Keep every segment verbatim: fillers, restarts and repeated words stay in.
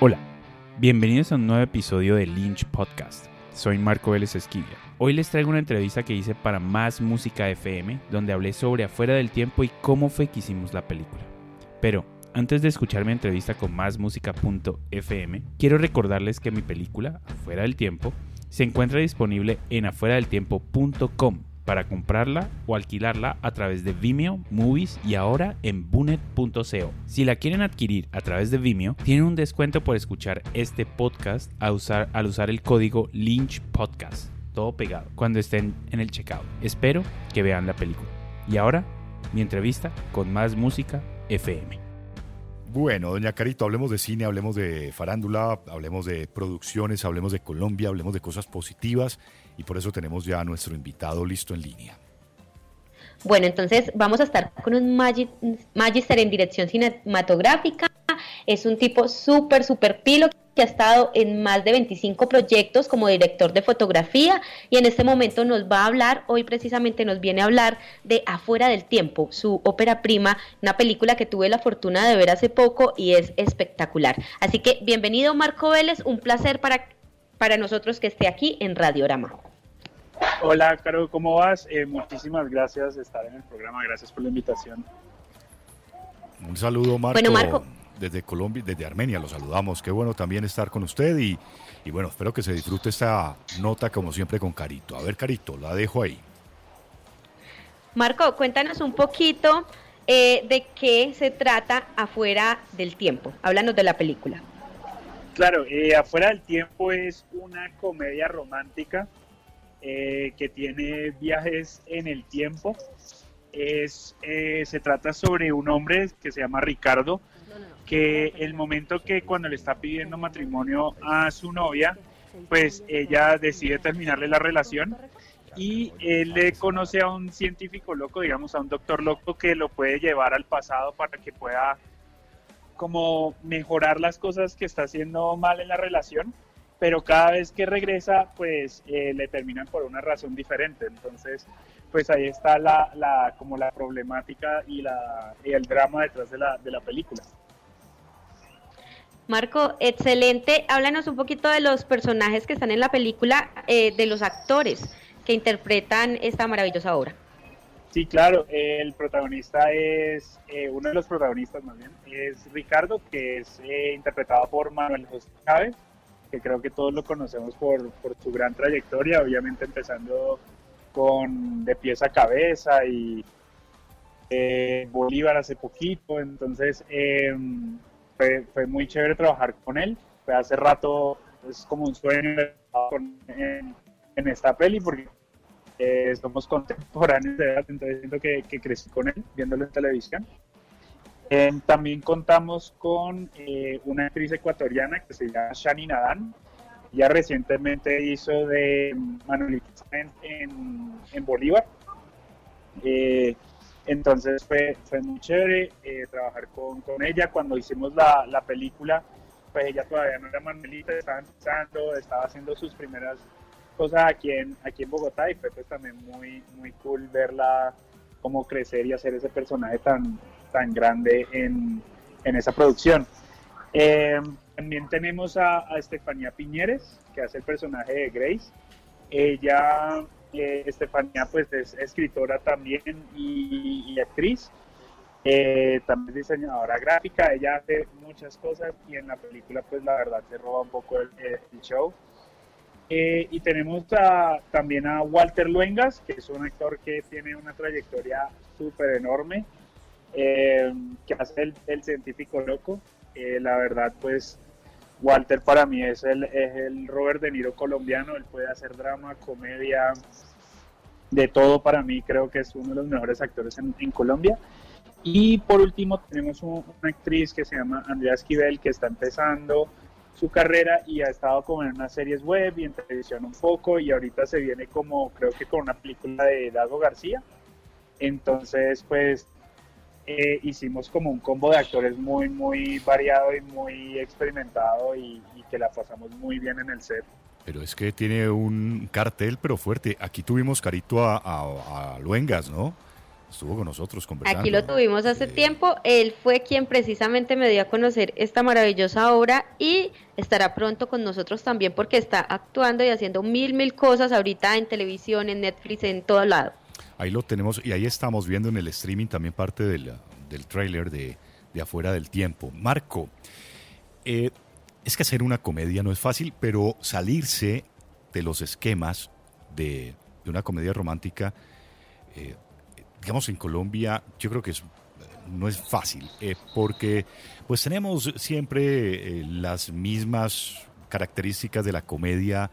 Hola, bienvenidos a un nuevo episodio de Lynch Podcast. Soy Marco Vélez Esquilla. Hoy les traigo una entrevista que hice para Más Música F M, donde hablé sobre Afuera del Tiempo y cómo fue que hicimos la película. Pero antes de escuchar mi entrevista con más música punto f m, quiero recordarles que mi película, Afuera del Tiempo, se encuentra disponible en afuera del tiempo punto com para comprarla o alquilarla a través de Vimeo, Movies y ahora en Bunet punto co. Si la quieren adquirir a través de Vimeo, tienen un descuento por escuchar este podcast a usar, al usar el código Lynch Podcast, todo pegado, cuando estén en el checkout. Espero que vean la película. Y ahora, mi entrevista con Más Música F M. Bueno, doña Carito, hablemos de cine, hablemos de farándula, hablemos de producciones, hablemos de Colombia, hablemos de cosas positivas y por eso tenemos ya a nuestro invitado listo en línea. Bueno, entonces vamos a estar con un magíster en dirección cinematográfica. Es un tipo súper, súper pilo que ha estado en más de veinticinco proyectos como director de fotografía y en este momento nos va a hablar, hoy precisamente nos viene a hablar de Afuera del Tiempo, su ópera prima, una película que tuve la fortuna de ver hace poco y es espectacular. Así que bienvenido Marco Vélez, un placer para, para nosotros que esté aquí en Radiorama. Hola, Caro, ¿cómo vas? Eh, muchísimas gracias por estar en el programa, gracias por la invitación. Un saludo, Marco. Bueno, Marco. Desde Colombia, desde Armenia, lo saludamos. Qué bueno también estar con usted y, y bueno, espero que se disfrute esta nota, como siempre, con Carito. A ver, Carito, la dejo ahí. Marco, cuéntanos un poquito eh, de qué se trata Afuera del Tiempo. Háblanos de la película. Claro, eh, Afuera del Tiempo es una comedia romántica Eh, que tiene viajes en el tiempo. Es, eh, se trata sobre un hombre que se llama Ricardo, que el momento que cuando le está pidiendo matrimonio a su novia, pues ella decide terminarle la relación y él le conoce a un científico loco, digamos a un doctor loco que lo puede llevar al pasado para que pueda como mejorar las cosas que está haciendo mal en la relación. Pero cada vez que regresa, pues eh, le terminan por una razón diferente. Entonces, pues ahí está la, la como la problemática y, la, y el drama detrás de la, de la película. Marco, excelente. Háblanos un poquito de los personajes que están en la película, eh, de los actores que interpretan esta maravillosa obra. Sí, claro. Eh, el protagonista es, eh, uno de los protagonistas más bien, es Ricardo, que es eh, interpretado por Manuel José Chávez, que creo que todos lo conocemos por, por su gran trayectoria, obviamente empezando con De pies a cabeza y eh, Bolívar hace poquito, entonces eh, fue, fue muy chévere trabajar con él. Fue hace rato, es como un sueño en, en esta peli, porque eh, somos contemporáneos de edad, entonces siento que, que crecí con él, viéndolo en televisión. Eh, también contamos con eh, una actriz ecuatoriana que se llama Shany Nadán. Ella recientemente hizo de Manuelita en, en, en Bolívar. Eh, entonces fue, fue muy chévere eh, trabajar con, con ella. Cuando hicimos la, la película, pues ella todavía no era Manuelita, estaba empezando, estaba haciendo sus primeras cosas aquí en, aquí en Bogotá y fue pues también muy, muy cool verla como crecer y hacer ese personaje tan... tan grande en, en esa producción. Eh, también tenemos a, a Estefanía Piñeres, que hace el personaje de Grace. Ella, eh, Estefanía, pues es escritora también y, y actriz. Eh, también es diseñadora gráfica. Ella hace muchas cosas y en la película, pues la verdad, se roba un poco el, el show. Eh, y tenemos a, también a Walter Luengas, que es un actor que tiene una trayectoria súper enorme. Eh, que hace el, el científico loco. Eh, la verdad, pues Walter para mí es el, es el Robert De Niro colombiano. Él puede hacer drama, comedia, de todo. Para mí creo que es uno de los mejores actores en, en Colombia. Y por último tenemos un, una actriz que se llama Andrea Esquivel, que está empezando su carrera y ha estado como en unas series web y en televisión un poco, y ahorita se viene como, creo que con una película de Dago García. Entonces pues Eh, hicimos como un combo de actores muy, muy variado y muy experimentado y, y que la pasamos muy bien en el set. Pero es que tiene un cartel pero fuerte. Aquí tuvimos, Carito, a, a, a Luengas, ¿no? estuvo con nosotros conversando. Aquí lo tuvimos hace eh, tiempo, él fue quien precisamente me dio a conocer esta maravillosa obra y estará pronto con nosotros también porque está actuando y haciendo mil, mil cosas ahorita en televisión, en Netflix, en todo lado. Ahí lo tenemos y ahí estamos viendo en el streaming también parte del, del tráiler de, de Afuera del Tiempo. Marco, eh, es que hacer una comedia no es fácil, pero salirse de los esquemas de, de una comedia romántica, eh, digamos en Colombia, yo creo que es, no es fácil, eh, porque pues tenemos siempre eh, las mismas características de la comedia,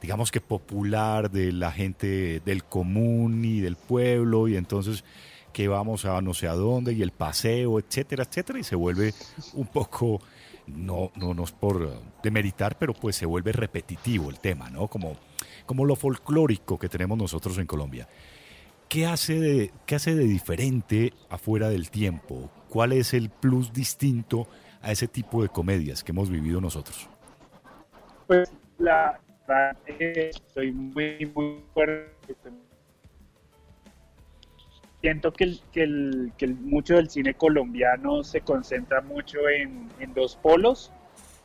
digamos que popular, de la gente del común y del pueblo, y entonces que vamos a no sé a dónde, y el paseo, etcétera, etcétera, y se vuelve un poco, no, no, no es por demeritar, pero pues se vuelve repetitivo el tema, ¿no? Como, como lo folclórico que tenemos nosotros en Colombia. ¿Qué hace de, qué hace de diferente Afuera del Tiempo? ¿Cuál es el plus distinto a ese tipo de comedias que hemos vivido nosotros? Pues la... Estoy muy, muy fuerte. Siento que, el, que, el, que el, mucho del cine colombiano se concentra mucho en, en dos polos.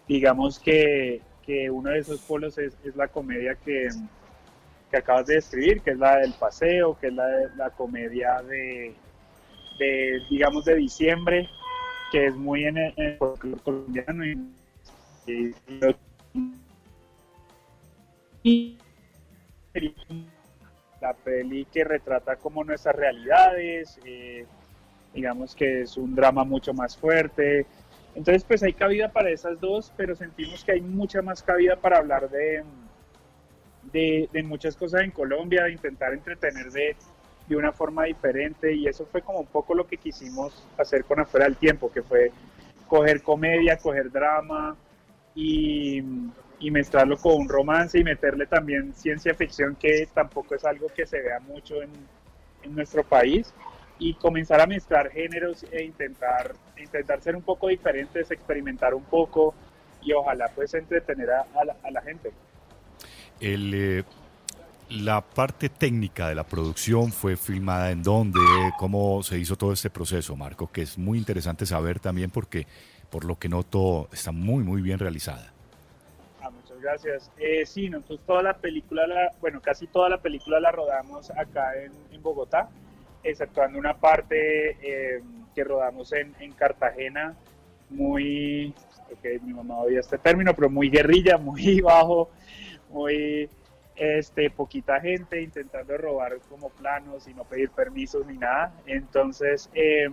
Digamos que, que uno de esos polos es, es la comedia que, que acabas de describir, que es la del paseo, que es la, la comedia de, de, digamos, de diciembre, que es muy en el, en el folclore colombiano y, y la peli que retrata como nuestras realidades, eh, digamos que es un drama mucho más fuerte. Entonces pues hay cabida para esas dos, pero sentimos que hay mucha más cabida para hablar de, de, de muchas cosas en Colombia, de intentar entretener de, de una forma diferente, y eso fue como un poco lo que quisimos hacer con Afuera del Tiempo, que fue coger comedia, coger drama y... y mezclarlo con un romance y meterle también ciencia ficción, que tampoco es algo que se vea mucho en, en nuestro país, y comenzar a mezclar géneros e intentar, intentar ser un poco diferentes, experimentar un poco y ojalá pues entretener a, a, la, a la gente. El, eh, la parte técnica de la producción, ¿fue filmada en dónde? ¿Cómo se hizo todo este proceso, Marco? Que es muy interesante saber también porque, por lo que noto, está muy, muy bien realizada. Gracias. Eh, sí, nosotros toda la película, la, bueno, casi toda la película la rodamos acá en, en Bogotá, exceptuando una parte eh, que rodamos en, en Cartagena, muy, okay, mi mamá odia este término, pero muy guerrilla, muy bajo, muy este, poquita gente, intentando robar como planos y no pedir permisos ni nada. Entonces, eh,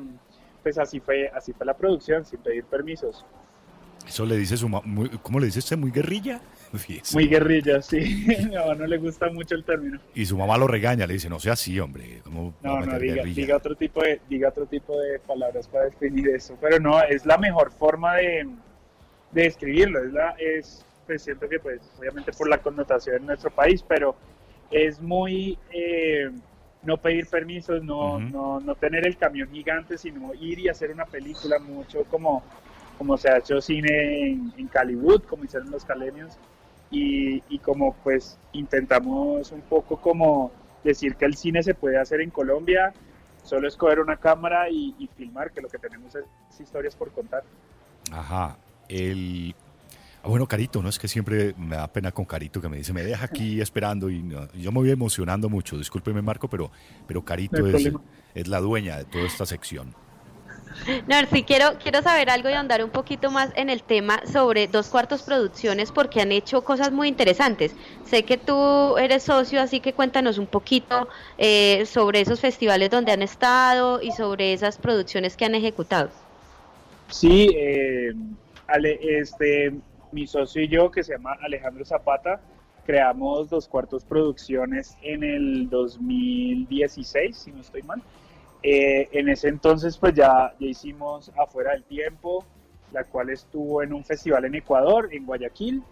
pues así fue, así fue la producción, sin pedir permisos. Eso le dice su mamá, ¿cómo le dice usted? ¿Muy guerrilla? Fíjese. Muy guerrilla, sí. No, no le gusta mucho el término. Y su mamá lo regaña, le dice, no sea así, hombre. ¿Cómo no, no, diga, diga, otro tipo de, diga otro tipo de palabras para definir eso. Pero no, es la mejor forma de, de describirlo. Es la, es, pues siento que, pues, obviamente por la connotación en nuestro país, pero es muy... Eh, no pedir permisos, no, uh-huh. no, no tener el camión gigante, sino ir y hacer una película mucho como... como se ha hecho cine en, en Hollywood, como hicieron los caleños, y, y como pues intentamos un poco como decir que el cine se puede hacer en Colombia, solo escoger una cámara y, y filmar, que lo que tenemos es, es historias por contar. Ajá, el... Ah, bueno, Carito, no es que siempre me da pena con Carito, que me dice, me deja aquí esperando, y no, yo me voy emocionando mucho, discúlpeme Marco, pero, pero Carito no es, es la dueña de toda esta sección. No, sí, quiero, quiero saber algo y ahondar un poquito más en el tema sobre Dos Cuartos Producciones, porque han hecho cosas muy interesantes. Sé que tú eres socio, así que cuéntanos un poquito eh, sobre esos festivales donde han estado y sobre esas producciones que han ejecutado. Sí, eh, Ale, este, mi socio y yo, que se llama Alejandro Zapata, creamos Dos Cuartos Producciones en el dos mil dieciséis, si no estoy mal. Eh, en ese entonces pues ya, ya hicimos Afuera del Tiempo, la cual estuvo en un festival en Ecuador, en Guayaquil,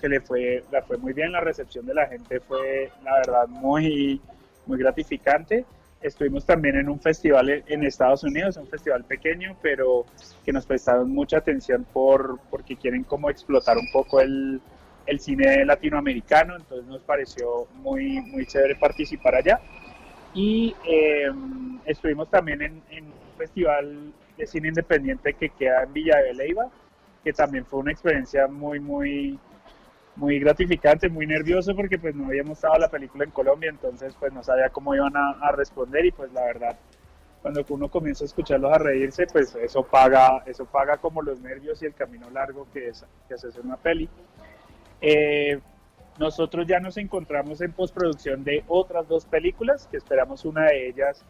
que le fue, la fue muy bien, la recepción de la gente fue la verdad muy, muy gratificante. Estuvimos también en un festival en Estados Unidos, un festival pequeño, pero que nos prestaron mucha atención por, porque quieren como explotar un poco el, el cine latinoamericano, entonces nos pareció muy, muy chévere participar allá. y eh, estuvimos también en, en un festival de cine independiente que queda en Villa de Leyva, que también fue una experiencia muy, muy, muy gratificante, muy nervioso, porque pues no había mostrado la película en Colombia, entonces pues no sabía cómo iban a, a responder, y pues la verdad, cuando uno comienza a escucharlos a reírse, pues eso paga, eso paga como los nervios y el camino largo que es, que es hacer una peli. Eh, nosotros ya nos encontramos en postproducción de otras dos películas, que esperamos una de ellas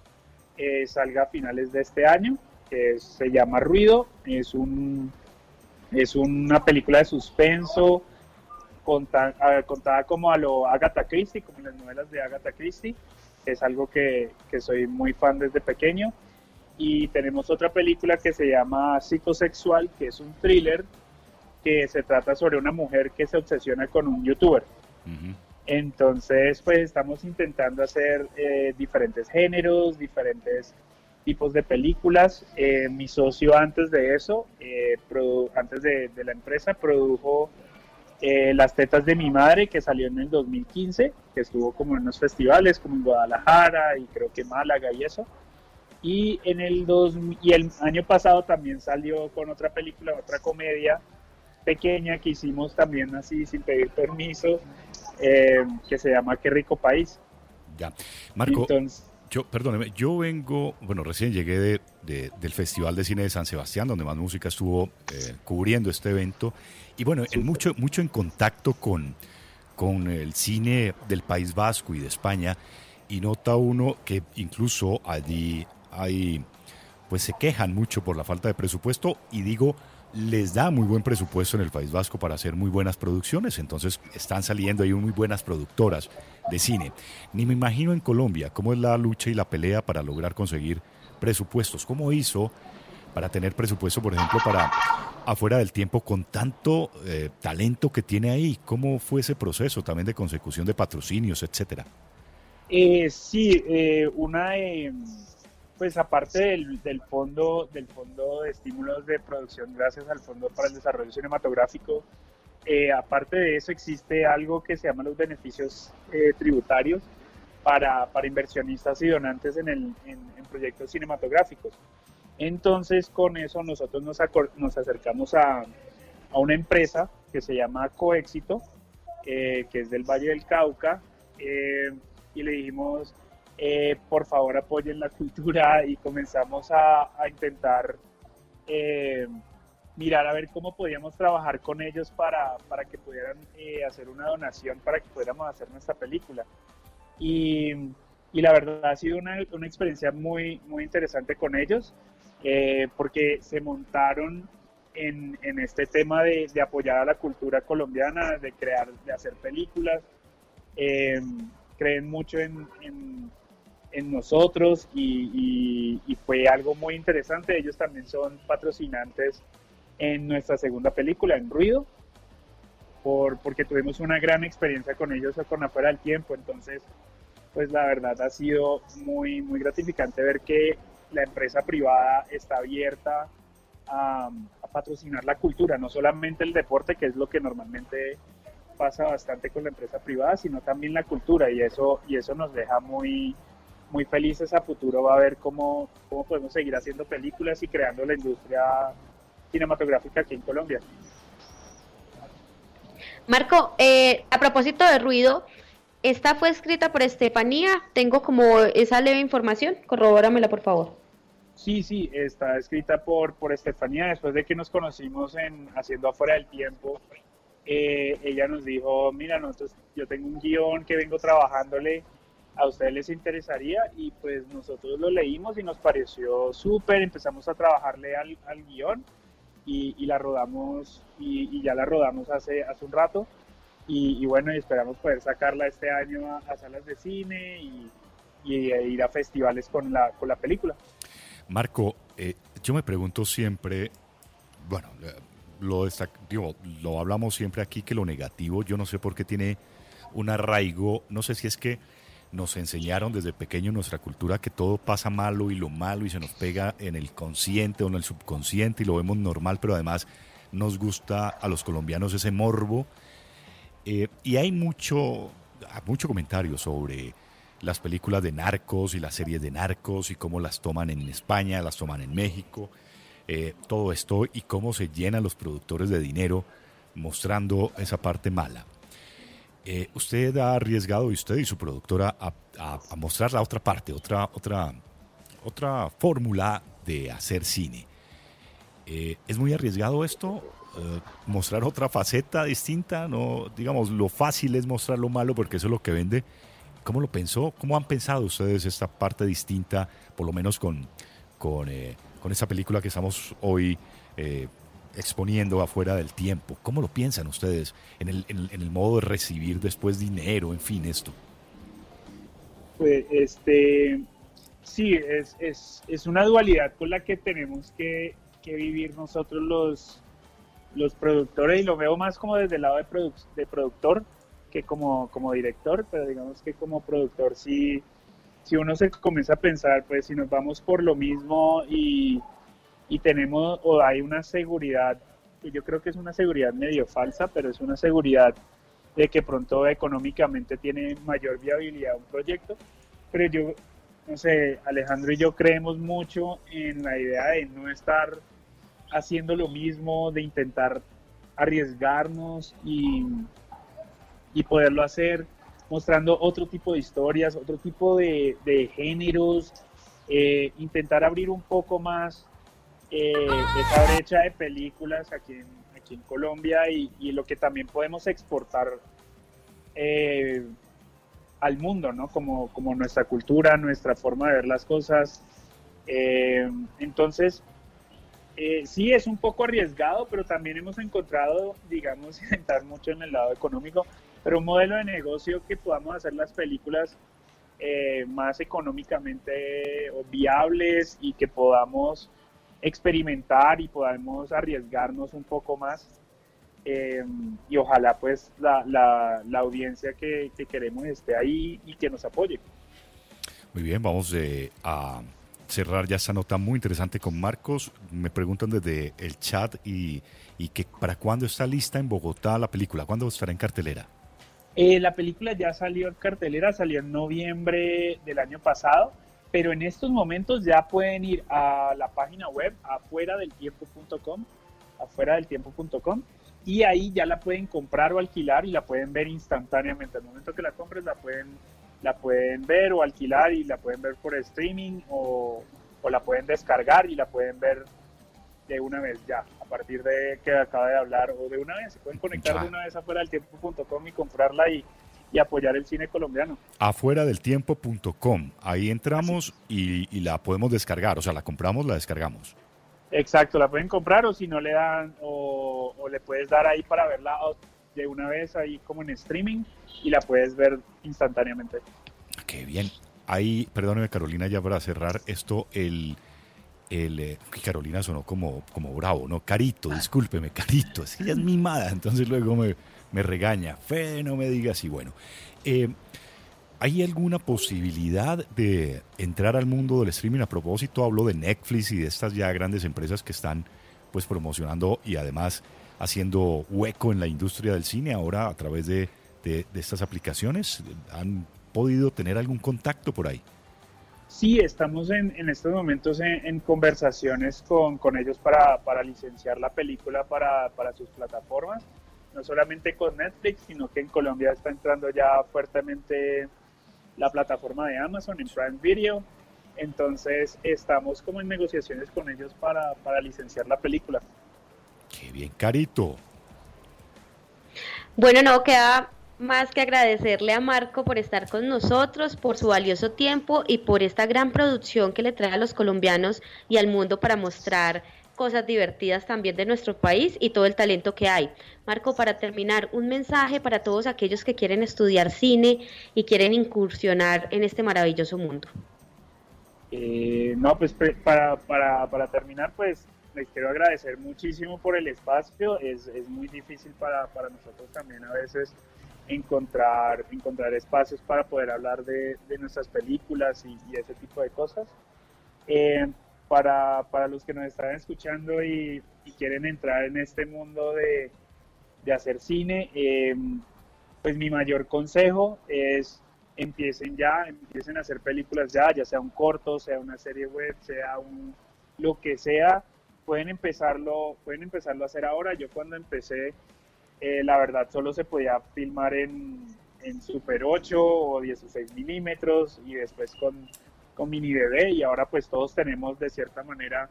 eh, salga a finales de este año, que es, se llama Ruido, es un... Es una película de suspenso conta, a, contada como a lo Agatha Christie, como las novelas de Agatha Christie. Es algo que, que soy muy fan desde pequeño. Y tenemos otra película que se llama Psicosexual, que es un thriller que se trata sobre una mujer que se obsesiona con un youtuber. Uh-huh. Entonces, pues estamos intentando hacer eh, diferentes géneros, diferentes tipos de películas. Eh, mi socio antes de eso, eh, produ- antes de, de la empresa, produjo eh, Las tetas de mi madre, que salió en el dos mil quince, que estuvo como en unos festivales, como en Guadalajara y creo que Málaga y eso. Y, en el dos, y el año pasado también salió con otra película, otra comedia pequeña que hicimos también así, sin pedir permiso, eh, que se llama Qué Rico País. Ya, Marco... Entonces, Yo, perdóneme, yo vengo, bueno, recién llegué de, de, del Festival de Cine de San Sebastián, donde Más Música estuvo eh, cubriendo este evento, y bueno, en mucho, mucho en contacto con, con el cine del País Vasco y de España, y nota uno que incluso allí hay, pues se quejan mucho por la falta de presupuesto, y digo, les da muy buen presupuesto en el País Vasco para hacer muy buenas producciones, entonces están saliendo ahí muy buenas productoras de cine. Ni me imagino en Colombia cómo es la lucha y la pelea para lograr conseguir presupuestos. ¿Cómo hizo para tener presupuesto, por ejemplo, para Afuera del Tiempo, con tanto eh, talento que tiene ahí? ¿Cómo fue ese proceso también de consecución de patrocinios, etcétera? Eh, sí, eh, una... Eh... Pues aparte del, del fondo del fondo de estímulos de producción, gracias al Fondo para el Desarrollo Cinematográfico, eh, aparte de eso existe algo que se llama los beneficios eh, tributarios para, para inversionistas y donantes en, el, en, en proyectos cinematográficos. Entonces con eso nosotros nos, acor- nos acercamos a, a una empresa que se llama Coéxito, eh, que es del Valle del Cauca, eh, y le dijimos... Eh, por favor apoyen la cultura, y comenzamos a, a intentar eh, mirar a ver cómo podíamos trabajar con ellos para, para que pudieran eh, hacer una donación para que pudiéramos hacer nuestra película, y, y la verdad ha sido una, una experiencia muy, muy interesante con ellos, eh, porque se montaron en, en este tema de, de apoyar a la cultura colombiana, de crear, de hacer películas, eh, creen mucho en, en en nosotros, y, y, y fue algo muy interesante. Ellos también son patrocinantes en nuestra segunda película, en Ruido, por, porque tuvimos una gran experiencia con ellos con Afuera del Tiempo. Entonces, pues la verdad ha sido muy, muy gratificante ver que la empresa privada está abierta a, a patrocinar la cultura, no solamente el deporte, que es lo que normalmente pasa bastante con la empresa privada, sino también la cultura, y eso, y eso nos deja muy... muy felices a futuro. Va a ver cómo, cómo podemos seguir haciendo películas y creando la industria cinematográfica aquí en Colombia. Marco, eh, a propósito de Ruido, esta fue escrita por Estefanía, tengo como esa leve información, corrobóramela por favor. Sí, sí, está escrita por, por Estefanía. Después de que nos conocimos en haciendo Afuera del Tiempo, eh, ella nos dijo, mira, nosotros, yo tengo un guión que vengo trabajándole, a ustedes les interesaría, y pues nosotros lo leímos y nos pareció súper, empezamos a trabajarle al, al guión, y, y la rodamos, y, y ya la rodamos hace, hace un rato, y, y bueno, y esperamos poder sacarla este año a, a salas de cine, y, y a ir a festivales con la, con la película. Marco, eh, yo me pregunto siempre, bueno, lo, destac- digo, lo hablamos siempre aquí, que lo negativo, yo no sé por qué tiene un arraigo, no sé si es que nos enseñaron desde pequeño nuestra cultura que todo pasa malo, y lo malo y se nos pega en el consciente o en el subconsciente y lo vemos normal, pero además nos gusta a los colombianos ese morbo, eh, y hay mucho mucho comentario sobre las películas de narcos y las series de narcos y cómo las toman en España, las toman en México, eh, todo esto y cómo se llenan los productores de dinero mostrando esa parte mala. Eh, usted ha arriesgado, y usted y su productora, a, a, a mostrar la otra parte, otra, otra, otra fórmula de hacer cine. Eh, ¿Es muy arriesgado esto? Eh, ¿Mostrar otra faceta distinta? No, digamos, lo fácil es mostrar lo malo porque eso es lo que vende. ¿Cómo lo pensó? ¿Cómo han pensado ustedes esta parte distinta, por lo menos con, con, eh, con esta película que estamos hoy eh, exponiendo afuera del tiempo? ¿Cómo lo piensan ustedes en el, en, en el modo de recibir después dinero, en fin, esto? Pues este, sí, es, es, es una dualidad con la que tenemos que, que vivir nosotros los, los productores, y lo veo más como desde el lado de, produ, de productor, que como, como director, pero digamos que como productor, si, si uno se comienza a pensar, pues si nos vamos por lo mismo y, y tenemos, o hay una seguridad, yo creo que es una seguridad medio falsa, pero es una seguridad de que pronto económicamente tiene mayor viabilidad un proyecto, pero yo, no sé, Alejandro y yo creemos mucho en la idea de no estar haciendo lo mismo, de intentar arriesgarnos y... y poderlo hacer mostrando otro tipo de historias, otro tipo de, de géneros, eh, intentar abrir un poco más eh, esa brecha de películas aquí en, aquí en Colombia y, y lo que también podemos exportar eh, al mundo, ¿no? Como, como nuestra cultura, nuestra forma de ver las cosas. Eh, entonces, Eh, sí, es un poco arriesgado, pero también hemos encontrado, digamos, intentar mucho en el lado económico, pero un modelo de negocio que podamos hacer las películas eh, más económicamente viables y que podamos experimentar y podamos arriesgarnos un poco más. Eh, y ojalá pues la, la, la audiencia que, que queremos esté ahí y que nos apoye. Muy bien, vamos eh, a... cerrar ya esta nota muy interesante con Marcos. Me preguntan desde el chat y, y que para cuándo está lista en Bogotá la película, cuándo estará en cartelera. Eh, la película ya salió en cartelera, salió en noviembre del año pasado, pero en estos momentos ya pueden ir a la página web afuera del tiempo punto com, afuera del tiempo punto com, y ahí ya la pueden comprar o alquilar y la pueden ver instantáneamente. Al momento que la compres la pueden la pueden ver o alquilar y la pueden ver por streaming o, o la pueden descargar y la pueden ver de una vez ya, a partir de que acaba de hablar, o de una vez, se pueden conectar ya de una vez afuera del tiempo punto com y comprarla y, y apoyar el cine colombiano. afuera del tiempo punto com, ahí entramos y, y la podemos descargar, o sea, la compramos, la descargamos. Exacto, la pueden comprar o si no le dan, o, o le puedes dar ahí para verla de una vez ahí como en streaming y la puedes ver instantáneamente. ¡Qué bien! Ahí, perdóneme Carolina, ya para cerrar esto, el, el eh, Carolina sonó como, como bravo, ¿no? Carito, discúlpeme, Carito, es que ella es mimada, entonces luego me, me regaña. Fede, no me digas, y bueno. Eh, ¿Hay alguna posibilidad de entrar al mundo del streaming? A propósito, hablo de Netflix y de estas ya grandes empresas que están pues promocionando y además haciendo hueco en la industria del cine ahora a través de, de, de estas aplicaciones. ¿Han podido tener algún contacto por ahí? Sí, estamos en, en estos momentos en, en conversaciones con, con ellos para, para licenciar la película para, para sus plataformas, no solamente con Netflix, sino que en Colombia está entrando ya fuertemente la plataforma de Amazon en Prime Video. Entonces estamos como en negociaciones con ellos para, para licenciar la película. ¡Qué bien, Carito! Bueno, no queda más que agradecerle a Marco por estar con nosotros, por su valioso tiempo y por esta gran producción que le trae a los colombianos y al mundo para mostrar cosas divertidas también de nuestro país y todo el talento que hay. Marco, para terminar, un mensaje para todos aquellos que quieren estudiar cine y quieren incursionar en este maravilloso mundo. Eh, no, pues para, para, para terminar, pues les quiero agradecer muchísimo por el espacio. Es, es muy difícil para, para nosotros también a veces encontrar, encontrar espacios para poder hablar de, de nuestras películas y, y ese tipo de cosas. Eh, para, para los que nos están escuchando y, y quieren entrar en este mundo de, de hacer cine, eh, pues mi mayor consejo es empiecen ya, empiecen a hacer películas ya, ya sea un corto, sea una serie web, sea un lo que sea, pueden empezarlo, pueden empezarlo a hacer ahora. Yo cuando empecé, eh, la verdad, solo se podía filmar en, en Super ocho o dieciséis milímetros y después con, con mini D V, y ahora pues todos tenemos de cierta manera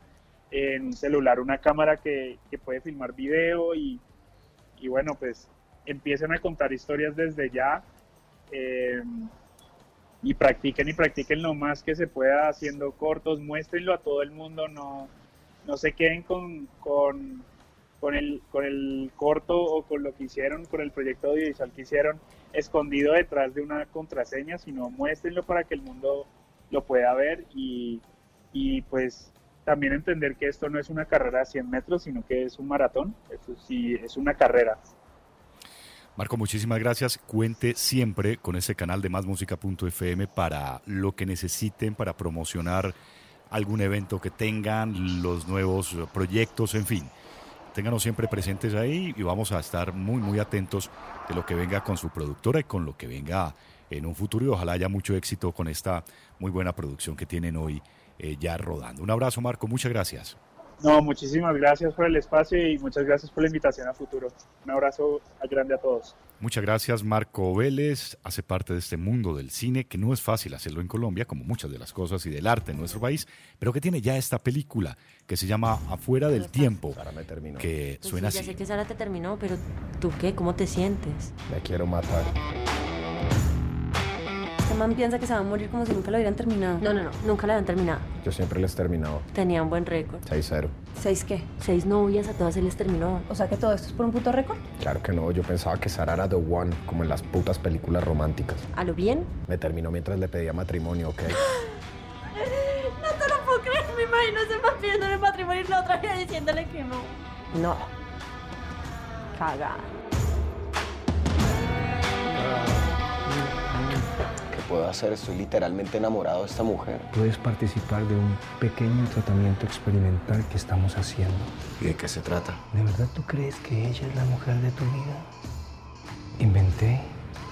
en un celular una cámara que, que puede filmar video y, y bueno, pues empiecen a contar historias desde ya. Eh, y practiquen y practiquen lo más que se pueda haciendo cortos, muéstrenlo a todo el mundo, no, no se queden con, con, con, el, con el corto o con lo que hicieron, con el proyecto audiovisual que hicieron escondido detrás de una contraseña, sino muéstrenlo para que el mundo lo pueda ver y, y pues también entender que esto no es una carrera de cien metros, sino que es un maratón, eso sí, es una carrera. Marco, muchísimas gracias. Cuente siempre con ese canal de más música punto f m para lo que necesiten, para promocionar algún evento que tengan, los nuevos proyectos, en fin. Ténganos siempre presentes ahí y vamos a estar muy, muy atentos de lo que venga con su productora y con lo que venga en un futuro. Y ojalá haya mucho éxito con esta muy buena producción que tienen hoy eh, ya rodando. Un abrazo, Marco. Muchas gracias. No, muchísimas gracias por el espacio y muchas gracias por la invitación a futuro. Un abrazo grande a todos. Muchas gracias, Marco Vélez. Hace parte de este mundo del cine, que no es fácil hacerlo en Colombia, como muchas de las cosas y del arte en nuestro país, pero que tiene ya esta película que se llama Afuera del Tiempo. Sara me terminó. Que pues suena sí, ya así. Ya sé que Sara te terminó, pero ¿tú qué? ¿Cómo te sientes? Me quiero matar. Este man piensa que se va a morir como si nunca lo hubieran terminado. No, no, no, nunca la habían terminado. Yo siempre les terminaba. Tenía un buen récord. seis cero. ¿seis qué? Seis novias, a todas se les terminó. O sea que todo esto es por un puto récord. Claro que no, yo pensaba que Sara era the one, como en las putas películas románticas. ¿A lo bien? Me terminó mientras le pedía matrimonio, ¿ok? No te lo puedo creer, me imagino ese man pidiéndole matrimonio y la otra vez diciéndole que no. No. Caga. Puedo hacer, estoy literalmente enamorado de esta mujer. Puedes participar de un pequeño tratamiento experimental que estamos haciendo. ¿Y de qué se trata? ¿De verdad tú crees que ella es la mujer de tu vida? Inventé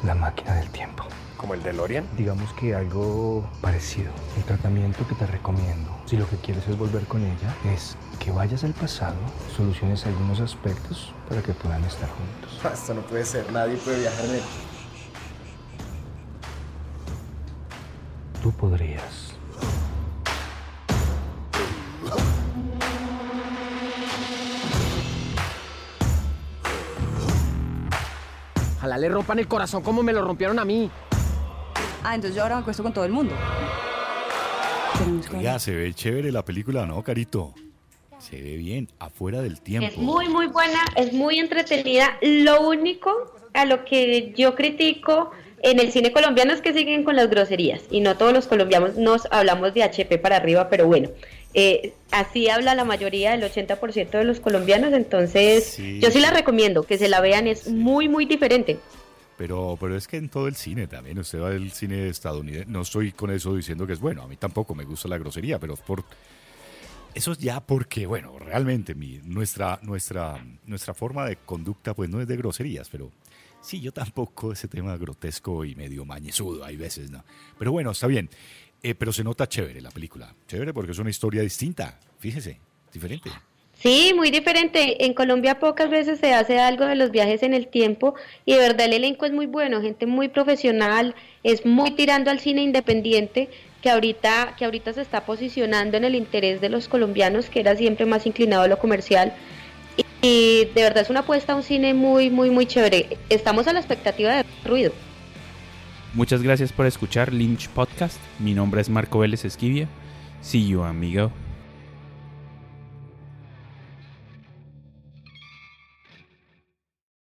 la máquina del tiempo. ¿Como el DeLorean? Digamos que algo parecido. El tratamiento que te recomiendo, si lo que quieres es volver con ella, es que vayas al pasado, soluciones algunos aspectos para que puedan estar juntos. Esto no puede ser, nadie puede viajar en él. Tú podrías. Ojalá le rompan el corazón como me lo rompieron a mí. Ah, entonces yo ahora me acuesto con todo el mundo. Ya se ve chévere la película, ¿no, Carito? Se ve bien, Afuera del Tiempo. Es muy, muy buena, es muy entretenida. Lo único a lo que yo critico en el cine colombiano es que siguen con las groserías, y no todos los colombianos nos hablamos de H P para arriba, pero bueno, eh, así habla la mayoría, el ochenta por ciento de los colombianos, entonces sí. Yo sí la recomiendo, que se la vean, es sí. muy, muy diferente. Pero, pero es que en todo el cine también, usted va al cine estadounidense, no estoy con eso diciendo que es bueno, a mí tampoco me gusta la grosería, pero por... eso es ya porque, bueno, realmente mi, nuestra, nuestra, nuestra forma de conducta pues no es de groserías, pero... Sí, yo tampoco, ese tema grotesco y medio mañezudo, hay veces, ¿no? Pero bueno, está bien. Eh, pero se nota chévere la película. Chévere porque es una historia distinta, fíjese, diferente. Sí, muy diferente. En Colombia pocas veces se hace algo de los viajes en el tiempo y de verdad el elenco es muy bueno, gente muy profesional, es muy tirando al cine independiente que ahorita, que ahorita se está posicionando en el interés de los colombianos, que era siempre más inclinado a lo comercial. Y de verdad es una apuesta a un cine muy, muy, muy chévere. Estamos a la expectativa de Ruido. Muchas gracias por escuchar Lynch Podcast. Mi nombre es Marco Vélez Esquivia. See you, amigo.